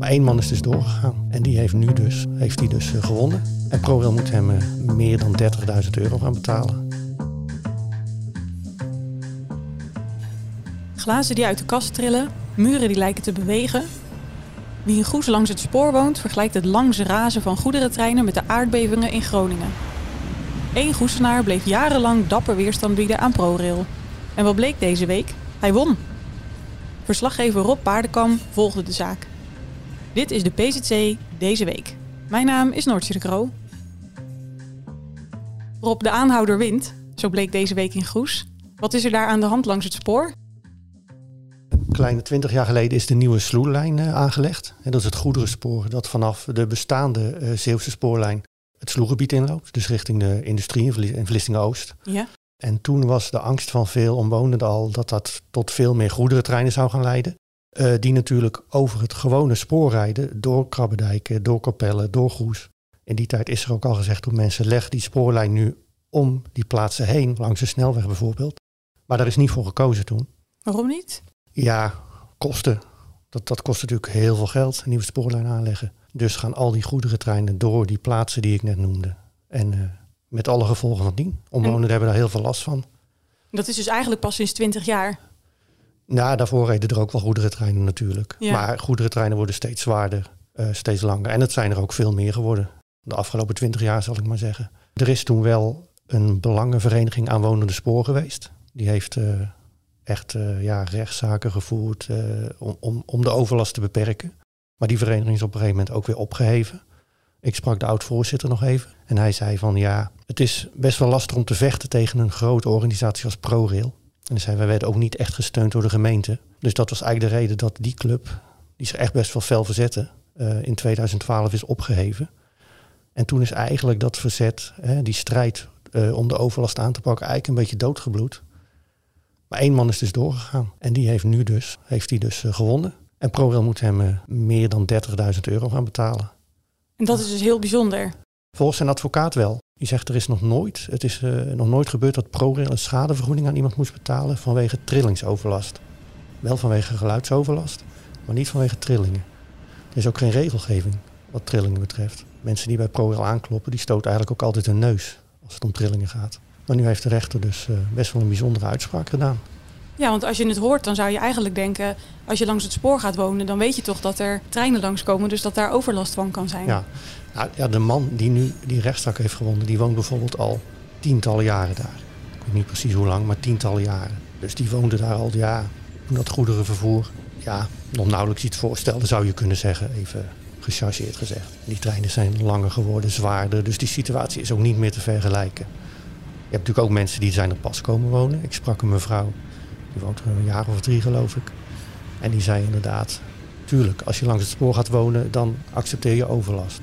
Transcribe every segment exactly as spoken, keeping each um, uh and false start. Eén man is dus doorgegaan en die heeft nu dus, heeft die dus gewonnen. En ProRail moet hem meer dan dertigduizend euro gaan betalen. Glazen die uit de kast trillen, muren die lijken te bewegen. Wie in Goes langs het spoor woont, vergelijkt het langse razen van goederentreinen met de aardbevingen in Groningen. Eén Goesenaar bleef jarenlang dapper weerstand bieden aan ProRail. En wat bleek deze week? Hij won. Verslaggever Rob Paardekam volgde de zaak. Dit is de P Z C deze week. Mijn naam is Noortje de Kroo. Rob, de aanhouder wint. Zo bleek deze week in Goes. Wat is er daar aan de hand langs het spoor? Een kleine twintig jaar geleden is de nieuwe sloerlijn uh, aangelegd. En dat is het goederenspoor dat vanaf de bestaande uh, Zeeuwse spoorlijn het sloergebied inloopt. Dus richting de industrie en Vlissingen-Oost. Ja. En toen was de angst van veel omwonenden al dat dat tot veel meer goederentreinen zou gaan leiden. Uh, die natuurlijk over het gewone spoor rijden, door Krabbedijk, door Kapellen, door Goes. In die tijd is er ook al gezegd door mensen, leg die spoorlijn nu om die plaatsen heen, langs de snelweg bijvoorbeeld. Maar daar is niet voor gekozen toen. Waarom niet? Ja, kosten. Dat, dat kost natuurlijk heel veel geld, een nieuwe spoorlijn aanleggen. Dus gaan al die goederentreinen door die plaatsen die ik net noemde. En uh, met alle gevolgen van dien. Omwonenden en... hebben daar heel veel last van. Dat is dus eigenlijk pas sinds twintig jaar... Nou, daarvoor reden er ook wel goederentreinen natuurlijk. Ja. Maar goederentreinen worden steeds zwaarder, uh, steeds langer. En het zijn er ook veel meer geworden. De afgelopen twintig jaar, zal ik maar zeggen. Er is toen wel een belangenvereniging aanwonende spoor geweest. Die heeft uh, echt uh, ja, rechtszaken gevoerd uh, om, om, om de overlast te beperken. Maar die vereniging is op een gegeven moment ook weer opgeheven. Ik sprak de oud-voorzitter nog even. En hij zei van ja, het is best wel lastig om te vechten tegen een grote organisatie als ProRail. En dus wij werden ook niet echt gesteund door de gemeente. Dus dat was eigenlijk de reden dat die club, die zich echt best wel fel verzette, uh, in tweeduizend twaalf is opgeheven. En toen is eigenlijk dat verzet, hè, die strijd uh, om de overlast aan te pakken, eigenlijk een beetje doodgebloed. Maar één man is dus doorgegaan. En die heeft nu dus, heeft die dus uh, gewonnen. En ProRail moet hem uh, meer dan dertigduizend euro gaan betalen. En dat is dus heel bijzonder. Volgens zijn advocaat wel. Die zegt, er is nog nooit, het is uh, nog nooit gebeurd dat ProRail een schadevergoeding aan iemand moest betalen vanwege trillingsoverlast. Wel vanwege geluidsoverlast, maar niet vanwege trillingen. Er is ook geen regelgeving wat trillingen betreft. Mensen die bij ProRail aankloppen, die stoten eigenlijk ook altijd hun neus als het om trillingen gaat. Maar nu heeft de rechter dus uh, best wel een bijzondere uitspraak gedaan. Ja, want als je het hoort, dan zou je eigenlijk denken, als je langs het spoor gaat wonen, dan weet je toch dat er treinen langskomen, dus dat daar overlast van kan zijn. Ja, nou, ja de man die nu die rechtszaak heeft gewonnen, die woont bijvoorbeeld al tientallen jaren daar. Ik weet niet precies hoe lang, maar tientallen jaren. Dus die woonde daar al, ja, dat goederenvervoer, ja, nog nauwelijks iets voorstelde, zou je kunnen zeggen, even gechargeerd gezegd. Die treinen zijn langer geworden, zwaarder, dus die situatie is ook niet meer te vergelijken. Je hebt natuurlijk ook mensen die zijn op pas komen wonen. Ik sprak een mevrouw. Die woont er een jaar of drie, geloof ik. En die zei inderdaad, tuurlijk, als je langs het spoor gaat wonen, dan accepteer je overlast.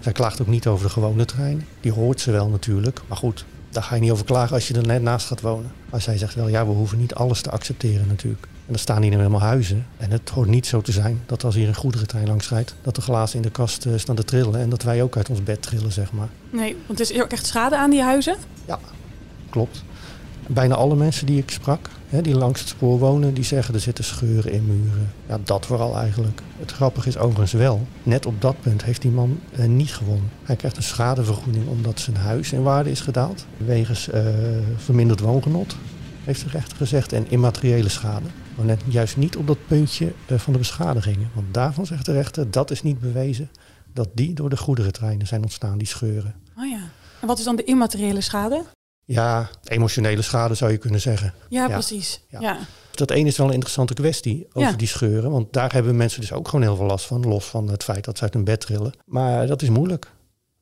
Zij klaagt ook niet over de gewone trein. Die hoort ze wel natuurlijk. Maar goed, daar ga je niet over klagen als je er net naast gaat wonen. Maar zij zegt wel, ja, we hoeven niet alles te accepteren natuurlijk. En er staan hier helemaal huizen. En het hoort niet zo te zijn dat als hier een goederentrein langs rijdt, dat de glazen in de kast uh, staan te trillen en dat wij ook uit ons bed trillen, zeg maar. Nee, want is er ook echt schade aan die huizen? Ja, klopt. Bijna alle mensen die ik sprak, hè, die langs het spoor wonen, die zeggen er zitten scheuren in muren. Ja, dat vooral eigenlijk. Het grappige is overigens wel, net op dat punt heeft die man eh, niet gewonnen. Hij krijgt een schadevergoeding omdat zijn huis in waarde is gedaald. Wegens eh, verminderd woongenot, heeft de rechter gezegd, en immateriële schade. Maar net juist niet op dat puntje eh, van de beschadigingen. Want daarvan zegt de rechter, dat is niet bewezen dat die door de goederentreinen zijn ontstaan, die scheuren. Oh ja. En wat is dan de immateriële schade? Ja, emotionele schade zou je kunnen zeggen. Ja, ja. precies. Ja. Ja. Dat ene is wel een interessante kwestie over ja. die scheuren. Want daar hebben mensen dus ook gewoon heel veel last van. Los van het feit dat ze uit hun bed trillen. Maar dat is moeilijk.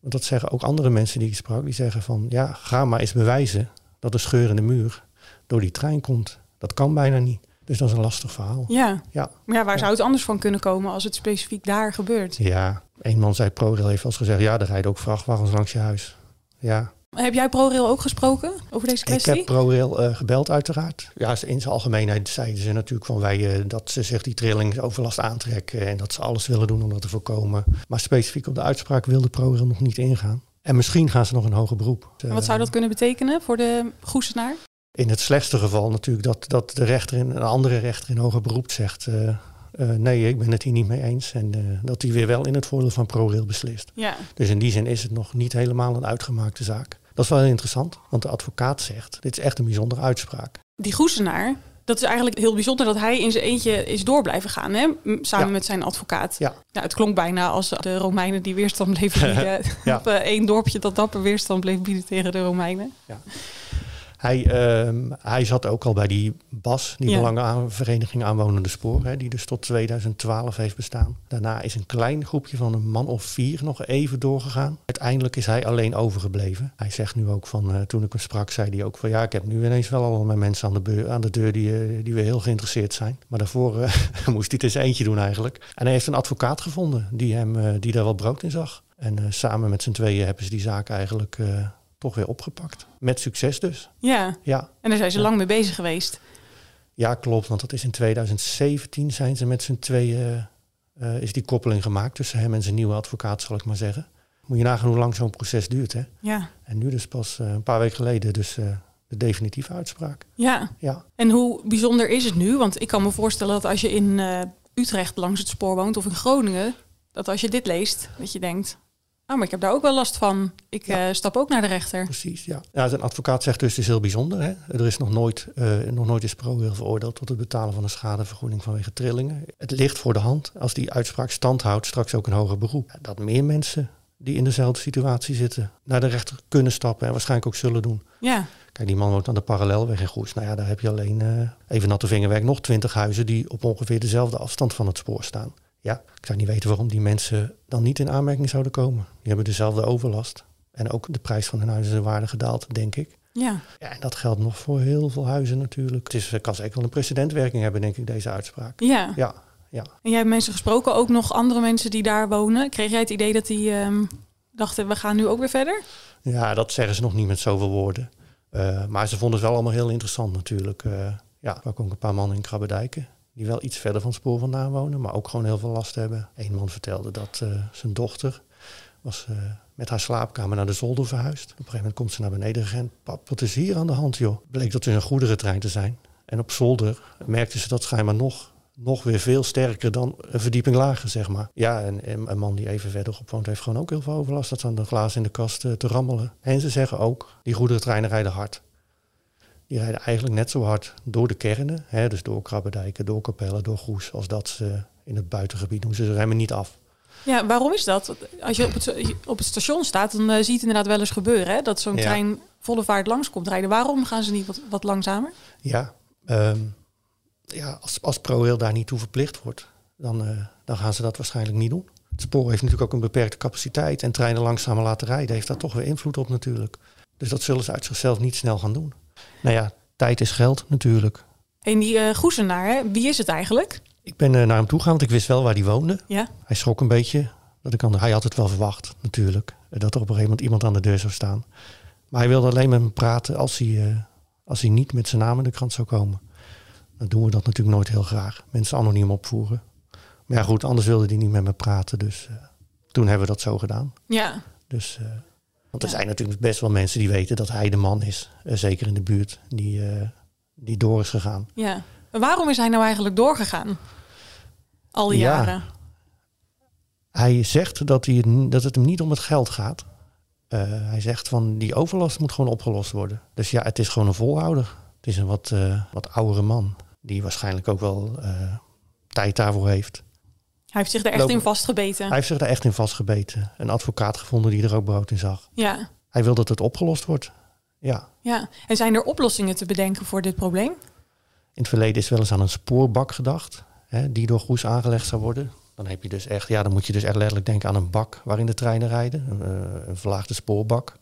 Want dat zeggen ook andere mensen die ik sprak. Die zeggen van, ja, ga maar eens bewijzen dat een scheur in de muur door die trein komt. Dat kan bijna niet. Dus dat is een lastig verhaal. Ja, ja. Maar ja, waar ja. zou het anders van kunnen komen als het specifiek daar gebeurt? Ja, één man zei ProRail heeft als gezegd... ja, er rijden ook vrachtwagens langs je huis. Ja. Heb jij ProRail ook gesproken over deze kwestie? Ik heb ProRail uh, gebeld uiteraard. Ja, in zijn algemeenheid zeiden ze natuurlijk van wij uh, dat ze zich die trillingsoverlast aantrekken... en dat ze alles willen doen om dat te voorkomen. Maar specifiek op de uitspraak wilde ProRail nog niet ingaan. En misschien gaan ze nog een hoger beroep. En wat zou dat kunnen betekenen voor de Goesenaar? In het slechtste geval natuurlijk dat, dat de rechter in, een andere rechter in hoger beroep zegt... Uh, uh, nee, ik ben het hier niet mee eens. En uh, dat hij weer wel in het voordeel van ProRail beslist. Ja. Dus in die zin is het nog niet helemaal een uitgemaakte zaak. Dat is wel heel interessant, want de advocaat zegt... dit is echt een bijzondere uitspraak. Die Goesenaar, dat is eigenlijk heel bijzonder... dat hij in zijn eentje is door blijven gaan, hè? Samen ja. met zijn advocaat. Ja. Nou, het klonk bijna als de Romeinen die weerstand bleven bieden... ja. op uh, één dorpje dat dapper weerstand bleef bieden tegen de Romeinen. Ja. Hij, uh, hij zat ook al bij die B A S, die ja. Belangenvereniging Aanwonende Spoor... Hè, die dus tot tweeduizend twaalf heeft bestaan. Daarna is een klein groepje van een man of vier nog even doorgegaan. Uiteindelijk is hij alleen overgebleven. Hij zegt nu ook van, uh, toen ik hem sprak, zei hij ook van... ja, ik heb nu ineens wel al mijn mensen aan de, beur, aan de deur die, uh, die weer heel geïnteresseerd zijn. Maar daarvoor uh, moest hij het eens eentje doen eigenlijk. En hij heeft een advocaat gevonden die, hem, uh, die daar wel brood in zag. En uh, samen met z'n tweeën hebben ze die zaak eigenlijk... Uh, toch weer opgepakt. Met succes dus. Ja, ja. En daar zijn ze ja. lang mee bezig geweest. Ja, klopt. Want dat is in tweeduizend zeventien zijn ze met z'n tweeën... Uh, is die koppeling gemaakt tussen hem en zijn nieuwe advocaat, zal ik maar zeggen. Moet je nagaan hoe lang zo'n proces duurt, hè? Ja. En nu dus pas uh, een paar weken geleden dus uh, de definitieve uitspraak. Ja. ja. En hoe bijzonder is het nu? Want ik kan me voorstellen dat als je in uh, Utrecht langs het spoor woont... of in Groningen, dat als je dit leest, dat je denkt... Oh, maar ik heb daar ook wel last van. Ik ja. uh, stap ook naar de rechter. Precies, ja. ja. Zijn advocaat zegt dus, het is heel bijzonder. Hè? Er is nog nooit, uh, nog nooit is ProRail veroordeeld... tot het betalen van een schadevergoeding vanwege trillingen. Het ligt voor de hand als die uitspraak standhoudt... straks ook een hoger beroep. Dat meer mensen die in dezelfde situatie zitten... naar de rechter kunnen stappen en waarschijnlijk ook zullen doen. Ja. Kijk, die man woont aan de Parallelweg in Goes. Nou ja, daar heb je alleen uh, even natte vingerwerk... nog twintig huizen die op ongeveer dezelfde afstand van het spoor staan. Ja, ik zou niet weten waarom die mensen dan niet in aanmerking zouden komen. Die hebben dezelfde overlast. En ook de prijs van hun huizen is de waarde gedaald, denk ik. Ja. ja. En dat geldt nog voor heel veel huizen natuurlijk. Het is, kan zeker wel een precedentwerking hebben, denk ik, deze uitspraak. Ja. ja. ja. En jij hebt mensen gesproken, ook nog andere mensen die daar wonen. Kreeg jij het idee dat die um, dachten, we gaan nu ook weer verder? Ja, dat zeggen ze nog niet met zoveel woorden. Uh, maar ze vonden het wel allemaal heel interessant natuurlijk. Uh, ja, er kwamen ook een paar mannen in Krabbedijken. Die wel iets verder van het spoor vandaan wonen, maar ook gewoon heel veel last hebben. Eén man vertelde dat uh, zijn dochter was uh, met haar slaapkamer naar de zolder verhuisd. Op een gegeven moment komt ze naar beneden gerend. Pap, wat is hier aan de hand, joh? Bleek dat ze een goederentrein te zijn. En op zolder merkten ze dat schijnbaar nog, nog weer veel sterker dan een verdieping lager, zeg maar. Ja, en, en een man die even verderop woont heeft gewoon ook heel veel overlast. Dat ze aan de glazen in de kast uh, te rammelen. En ze zeggen ook, die goederentreinen rijden hard. Die rijden eigenlijk net zo hard door de kernen, hè, dus door Krabbedijken, door Kapellen, door Goes, als dat ze in het buitengebied doen. Ze remmen niet af. Ja, waarom is dat? Als je op het, op het station staat, dan uh, zie je het inderdaad wel eens gebeuren, hè, dat zo'n ja. trein volle vaart langs komt rijden. Waarom gaan ze niet wat, wat langzamer? Ja, um, ja als, als ProRail daar niet toe verplicht wordt, dan, uh, dan gaan ze dat waarschijnlijk niet doen. Het spoor heeft natuurlijk ook een beperkte capaciteit en treinen langzamer laten rijden heeft daar toch weer invloed op natuurlijk. Dus dat zullen ze uit zichzelf niet snel gaan doen. Nou ja, tijd is geld natuurlijk. En die uh, Goesenaar, hè? Wie is het eigenlijk? Ik ben uh, naar hem toe gegaan, want ik wist wel waar hij woonde. Ja. Hij schrok een beetje. Dat ik aan de... Hij had het wel verwacht natuurlijk. Dat er op een gegeven moment iemand aan de deur zou staan. Maar hij wilde alleen met me praten als hij, uh, als hij niet met zijn naam in de krant zou komen. Dan doen we dat natuurlijk nooit heel graag. Mensen anoniem opvoeren. Maar ja goed, anders wilde hij niet met me praten. Dus uh, toen hebben we dat zo gedaan. Ja. Dus... Uh, Want er ja. zijn natuurlijk best wel mensen die weten dat hij de man is. Uh, zeker in de buurt, die, uh, die door is gegaan. Ja. En waarom is hij nou eigenlijk doorgegaan? Al die ja. jaren. Hij zegt dat, hij, dat het hem niet om het geld gaat. Uh, hij zegt van die overlast moet gewoon opgelost worden. Dus ja, het is gewoon een volhouder. Het is een wat, uh, wat oudere man. Die waarschijnlijk ook wel uh, tijd daarvoor heeft. Hij heeft zich er echt Lopen. in vastgebeten. Hij heeft zich er echt in vastgebeten. Een advocaat gevonden die er ook brood in zag. Ja. Hij wil dat het opgelost wordt. Ja. ja. En zijn er oplossingen te bedenken voor dit probleem? In het verleden is wel eens aan een spoorbak gedacht. Hè, die door Goes aangelegd zou worden. Dan heb je dus echt, ja, dan moet je dus echt letterlijk denken aan een bak waarin de treinen rijden. Een, een verlaagde spoorbak.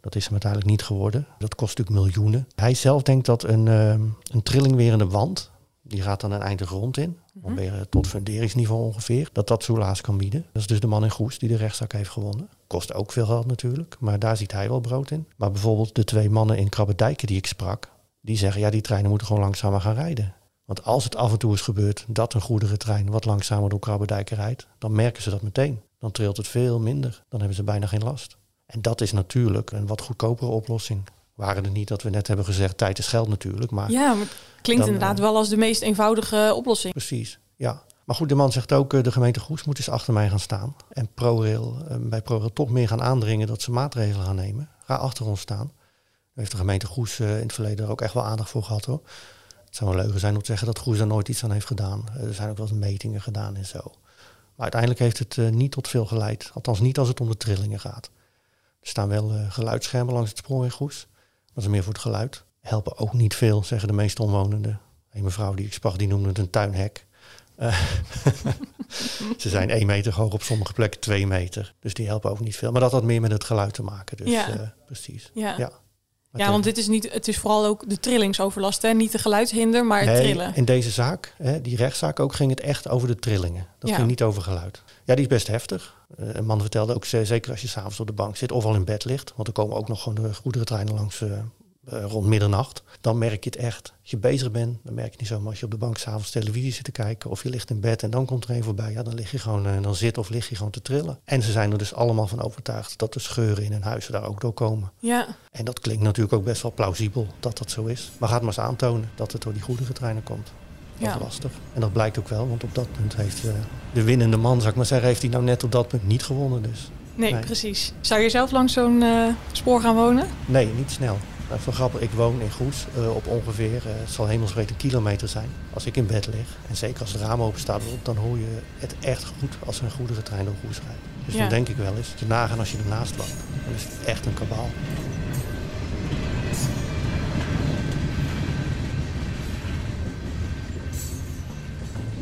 Dat is hem uiteindelijk niet geworden. Dat kost natuurlijk miljoenen. Hij zelf denkt dat een, een trillingwerende wand... Die gaat dan een eind de grond in, mm-hmm. ongeveer tot funderingsniveau ongeveer. Dat dat soelaas kan bieden. Dat is dus de man in Goes die de rechtszaak heeft gewonnen. Kost ook veel geld natuurlijk, maar daar ziet hij wel brood in. Maar bijvoorbeeld de twee mannen in Krabbedijken die ik sprak, die zeggen ja, die treinen moeten gewoon langzamer gaan rijden. Want als het af en toe is gebeurd dat een goederentrein wat langzamer door Krabbedijken rijdt, dan merken ze dat meteen. Dan trilt het veel minder, dan hebben ze bijna geen last. En dat is natuurlijk een wat goedkopere oplossing. Waren er niet dat we net hebben gezegd, tijd is geld natuurlijk. Maar ja, maar het klinkt dan, inderdaad uh, wel als de meest eenvoudige oplossing. Precies, ja. Maar goed, de man zegt ook, de gemeente Goes moet eens achter mij gaan staan. En ProRail, bij ProRail toch meer gaan aandringen dat ze maatregelen gaan nemen. Ga achter ons staan. Daar heeft de gemeente Goes in het verleden er ook echt wel aandacht voor gehad hoor. Het zou wel leugen zijn om te zeggen dat Goes daar nooit iets aan heeft gedaan. Er zijn ook wel eens metingen gedaan en zo. Maar uiteindelijk heeft het niet tot veel geleid. Althans niet als het om de trillingen gaat. Er staan wel geluidsschermen langs het spoor in Goes. Dat is meer voor het geluid. Helpen ook niet veel, zeggen de meeste omwonenden. Een mevrouw die ik sprak, die noemde het een tuinhek. Uh, ze zijn één meter hoog, op sommige plekken twee meter. Dus die helpen ook niet veel. Maar dat had meer met het geluid te maken. Dus ja. Uh, precies. Ja, ja. ja want dit is niet, het is vooral ook de trillingsoverlast. Hè? Niet de geluidshinder, maar het nee, trillen. In deze zaak, hè, die rechtszaak ook, ging het echt over de trillingen. Dat ja. ging niet over geluid. Ja, die is best heftig. Een man vertelde ook, zeker als je s'avonds op de bank zit of al in bed ligt, want er komen ook nog gewoon de goederentreinen langs uh, rond middernacht, dan merk je het echt. Als je bezig bent, dan merk je niet zomaar als je op de bank s'avonds televisie zit te kijken of je ligt in bed en dan komt er een voorbij. Ja, dan lig je gewoon, uh, dan zit of lig je gewoon te trillen. En ze zijn er dus allemaal van overtuigd dat de scheuren in hun huizen daar ook door komen. Ja. En dat klinkt natuurlijk ook best wel plausibel dat dat zo is. Maar ga het maar eens aantonen dat het door die goederentreinen komt. Dat is ja. lastig. En dat blijkt ook wel, want op dat punt heeft uh, de winnende man, zou ik maar zeggen, heeft hij nou net op dat punt niet gewonnen. Dus. Nee, nee. precies. Zou je zelf langs zo'n uh, spoor gaan wonen? Nee, niet snel. Uh, van grappig, ik woon in Goes uh, op ongeveer, uh, het zal hemelsbreed een kilometer zijn, als ik in bed lig. En zeker als de ramen open staan, dan hoor je het echt goed als een goederentrein door Goes rijdt. Dus ja. dan denk ik wel eens, te nagaan als je ernaast loopt, dan is het echt een kabaal.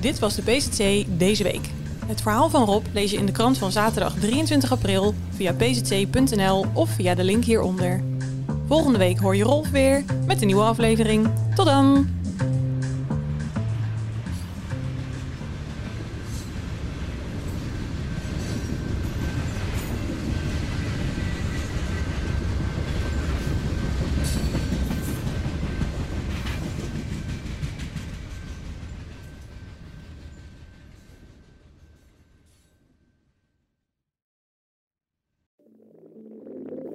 Dit was de P Z C deze week. Het verhaal van Rob lees je in de krant van zaterdag drieëntwintig april via p z c punt n l of via de link hieronder. Volgende week hoor je Rolf weer met een nieuwe aflevering. Tot dan!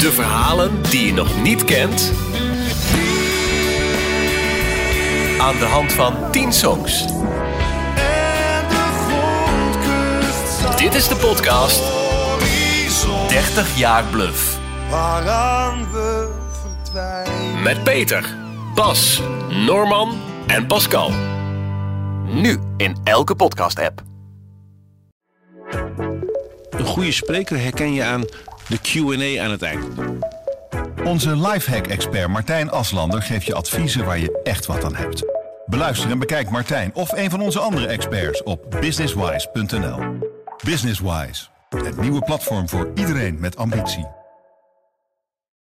De verhalen die je nog niet kent. Aan de hand van tien songs. Dit is de podcast dertig jaar Bluff. Waaraan we verdwijnen. Met Peter, Bas, Norman en Pascal. Nu in elke podcast-app. Een goede spreker herken je aan de Q en A aan het eind. Onze lifehack-expert Martijn Aslander geeft je adviezen waar je echt wat aan hebt. Beluister en bekijk Martijn of een van onze andere experts op businesswise punt n l. Businesswise, het nieuwe platform voor iedereen met ambitie.